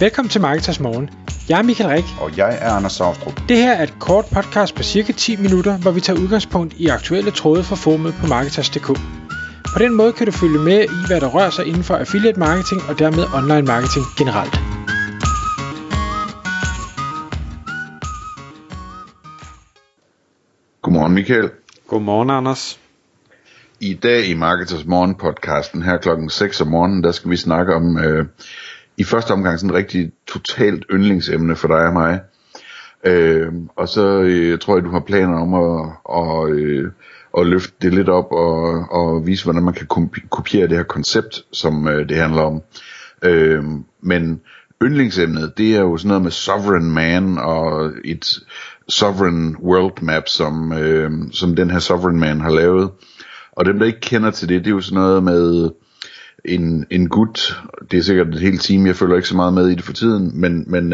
Velkommen til Marketers Morgen. Jeg er Mikael Rik. Og jeg er Anders. Det her er et kort podcast på cirka 10 minutter, hvor vi tager udgangspunkt i aktuelle tråde fra formet på Marketers.dk. På den måde kan du følge med i, hvad der rører sig inden for affiliate marketing og dermed online marketing generelt. Godmorgen Mikael. Godmorgen Anders. I dag i Marketers Morgen podcasten her klokken 6 om morgenen, der skal vi snakke om i første omgang sådan et rigtig totalt yndlingsemne for dig og mig. Og så tror jeg, du har planer om at løfte det lidt op og vise, hvordan man kan kopiere det her koncept, som det handler om. Men yndlingsemnet, det er jo sådan noget med Sovereign Man og et Sovereign World Map, som den her Sovereign Man har lavet. Og dem, der ikke kender til det, det er jo sådan noget med en gut. Det er sikkert et helt team, jeg følger ikke så meget med i det for tiden, men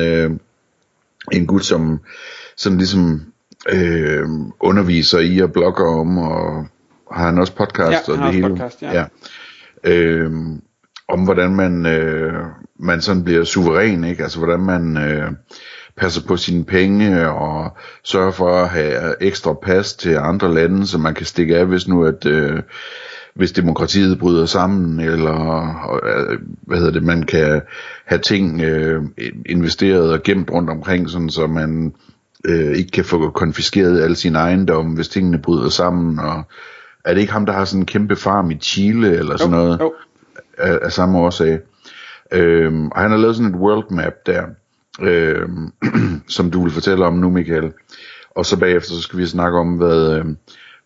en gut, som ligesom underviser i og blogger om, og har han også podcast, ja, og det hele. Podcast, ja. Om hvordan man sådan bliver suveræn, ikke? Altså hvordan man passer på sine penge og sørger for at have ekstra pas til andre lande, så man kan stikke af, hvis nu hvis demokratiet bryder sammen, eller man kan have ting investeret og gemt rundt omkring, sådan, så man ikke kan få konfiskeret alle sine ejendomme, hvis tingene bryder sammen. Og er det ikke ham, der har sådan en kæmpe farm i Chile eller sådan noget af samme årsag? Og han har lavet sådan et world map der, som du vil fortælle om nu, Mikael. Og så bagefter så skal vi snakke om,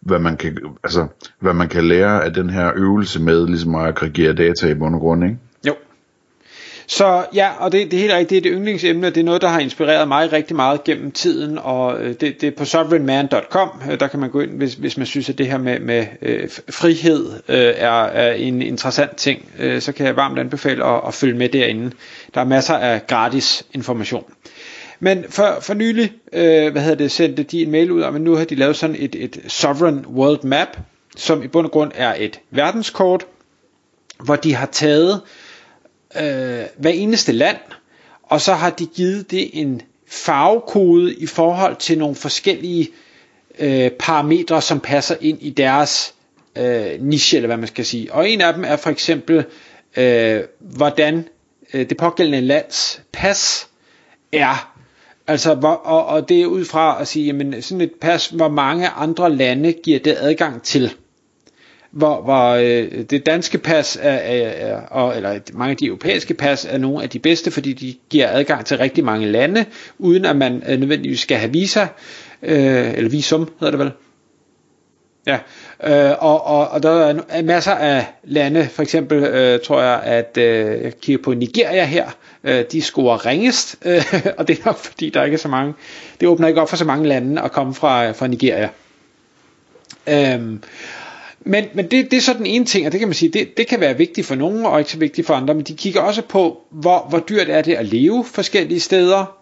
hvad man kan lære af den her øvelse med ligesom at aggregere data i bund og grund, ikke? Jo. Så ja, og det er helt rigtigt, det er et yndlingsemne, det er noget, der har inspireret mig rigtig meget gennem tiden, og det er på sovereignman.com, der kan man gå ind, hvis man synes, at det her med frihed er en interessant ting, så kan jeg varmt anbefale at følge med derinde. Der er masser af gratis information. Men for nylig sendte de en mail ud om, at nu har de lavet sådan et Sovereign World Map, som i bund og grund er et verdenskort, hvor de har taget hver eneste land, og så har de givet det en farvekode i forhold til nogle forskellige parametre, som passer ind i deres niche, eller hvad man skal sige. Og en af dem er for eksempel, hvordan det pågældende lands pas er. Altså, og det er ud fra at sige, jamen, sådan et pas, hvor mange andre lande giver det adgang til. Hvor det danske pas, eller mange af de europæiske pas, er nogle af de bedste, fordi de giver adgang til rigtig mange lande, uden at man nødvendigvis skal have visa, eller visum hedder det vel. Ja, og der er masser af lande, for eksempel tror jeg, at jeg kigger på Nigeria her, de scorer ringest, og det er nok fordi, der ikke er så mange, det åbner ikke op for så mange lande at komme fra Nigeria. Men det er så den ene ting, og det kan man sige, det kan være vigtigt for nogen, og ikke så vigtigt for andre, men de kigger også på, hvor dyrt er det at leve forskellige steder,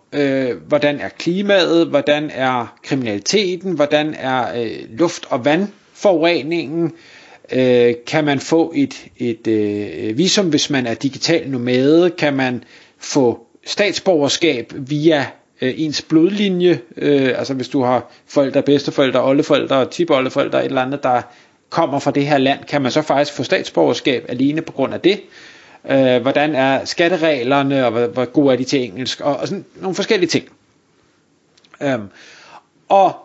hvordan er klimaet, hvordan er kriminaliteten, hvordan er luft- og vandforureningen, kan man få et visum, hvis man er digital nomade, kan man få statsborgerskab via ens blodlinje, altså hvis du har forældre, bedsteforældre, oldeforældre og tipoldeforældre, et eller andet, der kommer fra det her land, kan man så faktisk få statsborgerskab alene på grund af det. Hvordan er skattereglerne, og hvor gode er de til engelsk, og sådan nogle forskellige ting. Og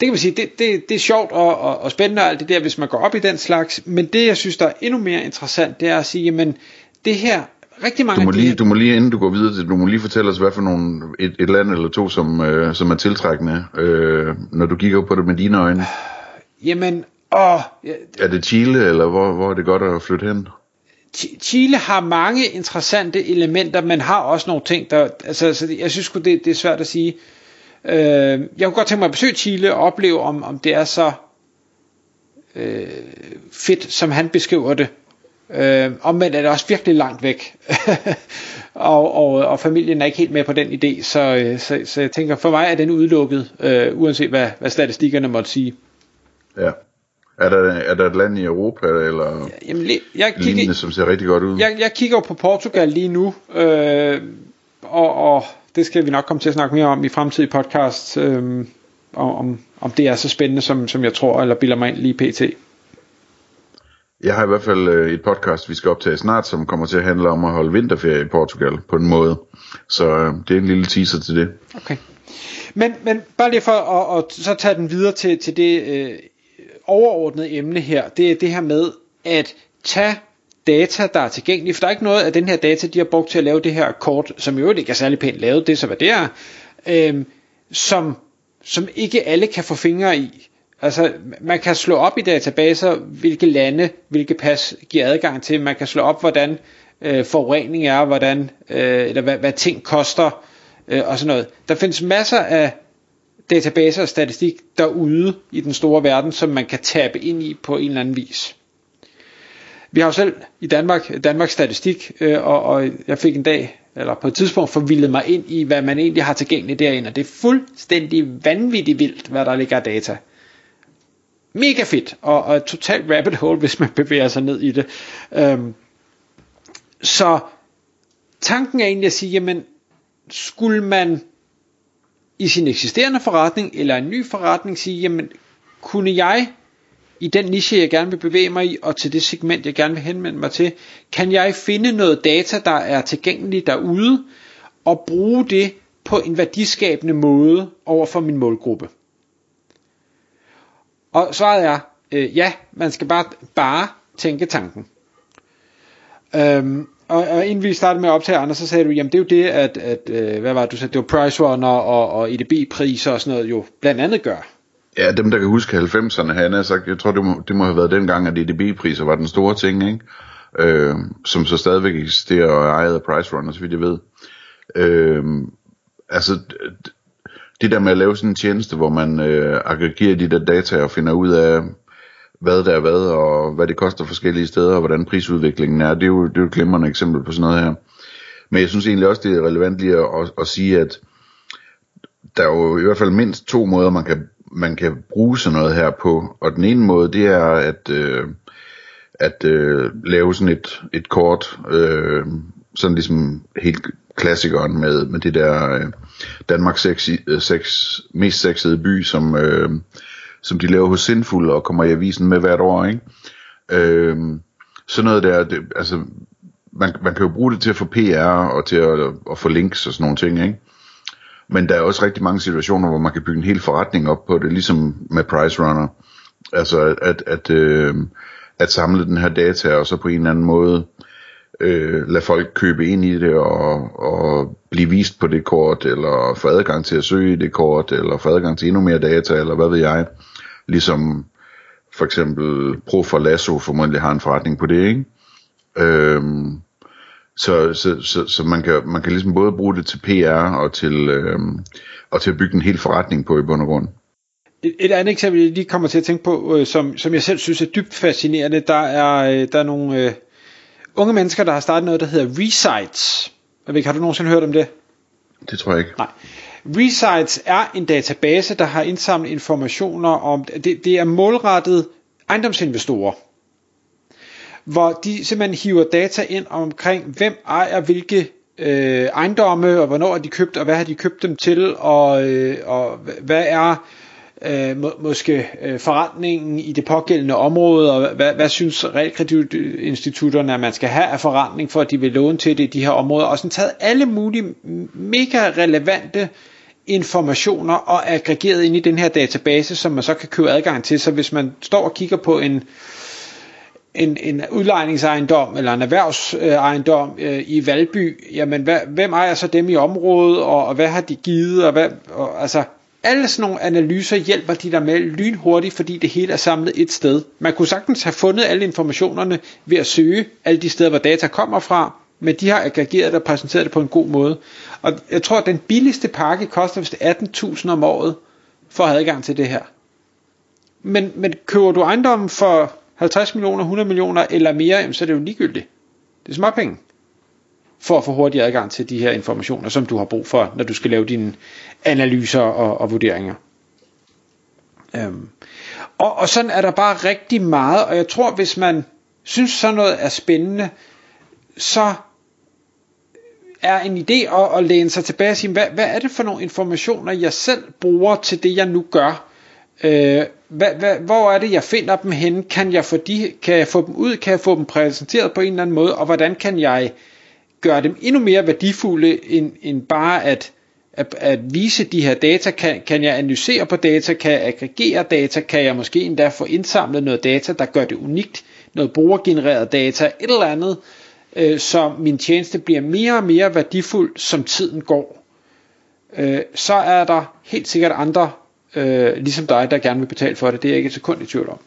det kan man sige, det er sjovt og spændende og alt det der, hvis man går op i den slags, men det jeg synes, der er endnu mere interessant, det er at sige, men det her, rigtig mange inden du går videre, du må lige fortælle os, hvad for nogle, et land eller to, som er tiltrækkende, når du kigger på det med dine øjne. Jamen, er det Chile, eller hvor er det godt at flytte hen? Chile har mange interessante elementer, men har også nogle ting, der... Altså, jeg synes det er svært at sige. Jeg kunne godt tænke mig at besøge Chile og opleve, om det er så fedt, som han beskriver det. Omvendt er det også virkelig langt væk. og familien er ikke helt med på den idé, så jeg tænker, for mig er den udelukket, uanset hvad statistikkerne måtte sige. Ja. Er der et land i Europa eller lignende, som ser rigtig godt ud? Jeg kigger på Portugal lige nu, og det skal vi nok komme til at snakke mere om i fremtidige podcasts, om det er så spændende, som jeg tror, eller bilder mig ind lige pt. Jeg har i hvert fald et podcast, vi skal optage snart, som kommer til at handle om at holde vinterferie i Portugal på en måde. Så det er en lille teaser til det. Okay. Men bare lige for at så tage den videre til det overordnede emne her, det er det her med at tage data, der er tilgængelige. For der er ikke noget af den her data, de har brugt til at lave det her kort, som jo ikke er særlig pænt lavet, det er så hvad det er, som ikke alle kan få fingre i. Altså, man kan slå op i databaser, hvilke lande, hvilke pas giver adgang til. Man kan slå op, hvordan forurening er, hvordan, eller hvad ting koster, og sådan noget. Der findes masser af databaser og statistik derude i den store verden, som man kan tabe ind i på en eller anden vis. Vi har jo selv i Danmarks Statistik, og jeg fik en dag, eller på et tidspunkt, forvildet mig ind i, hvad man egentlig har tilgængeligt derinde. Og det er fuldstændig vanvittigt vildt, hvad der ligger af data. Mega fedt, og et totalt rabbit hole, hvis man bevæger sig ned i det. Så tanken er egentlig at sige, jamen, skulle man i sin eksisterende forretning, eller en ny forretning, sige, jamen, kunne jeg i den niche, jeg gerne vil bevæge mig i, og til det segment, jeg gerne vil henvende mig til, kan jeg finde noget data, der er tilgængeligt derude, og bruge det på en værdiskabende måde over for min målgruppe? Og svaret er, ja, man skal bare tænke tanken. Og inden vi startede med at optage, Anders, så sagde du, jamen det er jo det, at hvad var det, du sagde, det var PriceRunner og EDB-priser og sådan noget jo blandt andet gør. Ja, dem der kan huske 90'erne, Hanna, så jeg tror det må have været dengang, at EDB-priser var den store ting, ikke? Som så stadigvæk eksisterer og er ejet af PriceRunner, så vidt jeg ved. Det der med at lave sådan en tjeneste, hvor man aggregerer de der data og finder ud af, hvad der er hvad, og hvad det koster forskellige steder, og hvordan prisudviklingen er, det er jo et glimrende eksempel på sådan noget her. Men jeg synes egentlig også, det er relevant lige at sige, at der er jo i hvert fald mindst to måder, man kan bruge sådan noget her på. Og den ene måde, det er at lave sådan et kort, sådan ligesom helt klassikeren med det der Danmarks mest sexede by, som de laver hos Sinful og kommer i avisen med hvert år, ikke? Sådan noget der, det, altså man kan jo bruge det til at få PR og til at få links og sådan nogle ting, ikke? Men der er også rigtig mange situationer, hvor man kan bygge en hel forretning op på det, ligesom med PriceRunner. Altså at samle den her data og så på en eller anden måde lad folk købe ind i det og blive vist på det kort, eller få adgang til at søge i det kort, eller få adgang til endnu mere data, eller hvad ved jeg. Ligesom for eksempel Pro for Lasso formodentlig har en forretning på det, ikke? Så man kan ligesom både bruge det til PR og til at bygge en hel forretning på i bund og grund. Et andet eksempel, jeg lige kommer til at tænke på, som jeg selv synes er dybt fascinerende, der er nogle unge mennesker, der har startet noget, der hedder Resight. Har du nogensinde hørt om det? Det tror jeg ikke. Nej. Resight er en database, der har indsamlet informationer om, det er målrettet ejendomsinvestorer, hvor de simpelthen hiver data ind omkring, hvem ejer hvilke ejendomme, og hvornår er de købt, og hvad har de købt dem til, og hvad er måske forretningen i det pågældende område, og hvad synes realkreditinstitutterne, at man skal have af forretning, for at de vil låne til det i de her områder, og sådan taget alle mulige mega relevante informationer og aggregeret ind i den her database, som man så kan købe adgang til. Så hvis man står og kigger på en udlejningsejendom eller en erhvervsejendom i Valby, jamen hvem ejer så dem i området, og hvad har de givet, og alle sådan nogle analyser hjælper de der med lynhurtigt, fordi det hele er samlet et sted. Man kunne sagtens have fundet alle informationerne ved at søge alle de steder, hvor data kommer fra, men de har aggregeret og præsenteret det på en god måde. Og jeg tror, at den billigste pakke koster vist 18.000 om året for at have adgang til det her. Men køber du ejendommen for 50 millioner, 100 millioner eller mere, så er det jo ligegyldigt. Det er småpenge for at få hurtig adgang til de her informationer, som du har brug for, når du skal lave dine analyser og vurderinger. Og sådan er der bare rigtig meget, og jeg tror, hvis man synes, sådan noget er spændende, så er en idé at læne sig tilbage og sige, hvad er det for nogle informationer, jeg selv bruger til det, jeg nu gør? Hvor er det, jeg finder dem henne? Kan jeg få dem ud? Kan jeg få dem præsenteret på en eller anden måde? Og hvordan kan jeg gøre dem endnu mere værdifulde, end bare at vise de her data? Kan jeg analysere på data? Kan jeg aggregere data? Kan jeg måske endda få indsamlet noget data, der gør det unikt? Noget brugergenereret data? Et eller andet, så min tjeneste bliver mere og mere værdifuld, som tiden går. Så er der helt sikkert andre, ligesom dig, der gerne vil betale for det. Det er jeg ikke et sekund i tvivl om.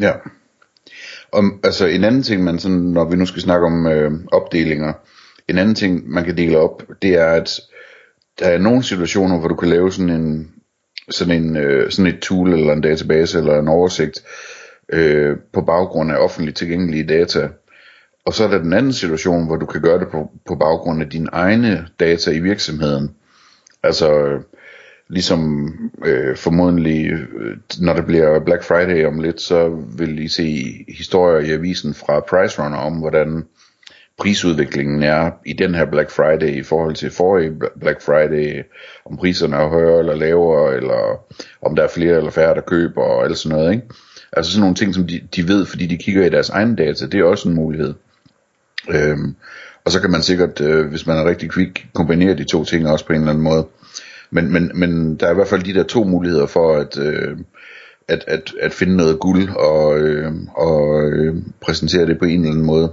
Ja. Altså en anden ting, man sådan, når vi nu skal snakke om opdelinger, en anden ting, man kan dele op, det er, at der er nogle situationer, hvor du kan lave sådan et tool, eller en database, eller en oversigt, på baggrund af offentligt tilgængelige data. Og så er der den anden situation, hvor du kan gøre det på baggrund af dine egne data i virksomheden. Altså ligesom formodentlig, når der bliver Black Friday om lidt, så vil I se historier i avisen fra PriceRunner om, hvordan prisudviklingen er i den her Black Friday i forhold til forrige Black Friday, om priserne er højere eller lavere, eller om der er flere eller færre, der køber, og alt sådan noget, ikke? Altså sådan nogle ting, som de ved, fordi de kigger i deres egne data, det er også en mulighed. Og så kan man sikkert, hvis man er rigtig kvik, kombinere de to ting også på en eller anden måde. Men der er i hvert fald de der to muligheder for at finde noget guld og præsentere det på en eller anden måde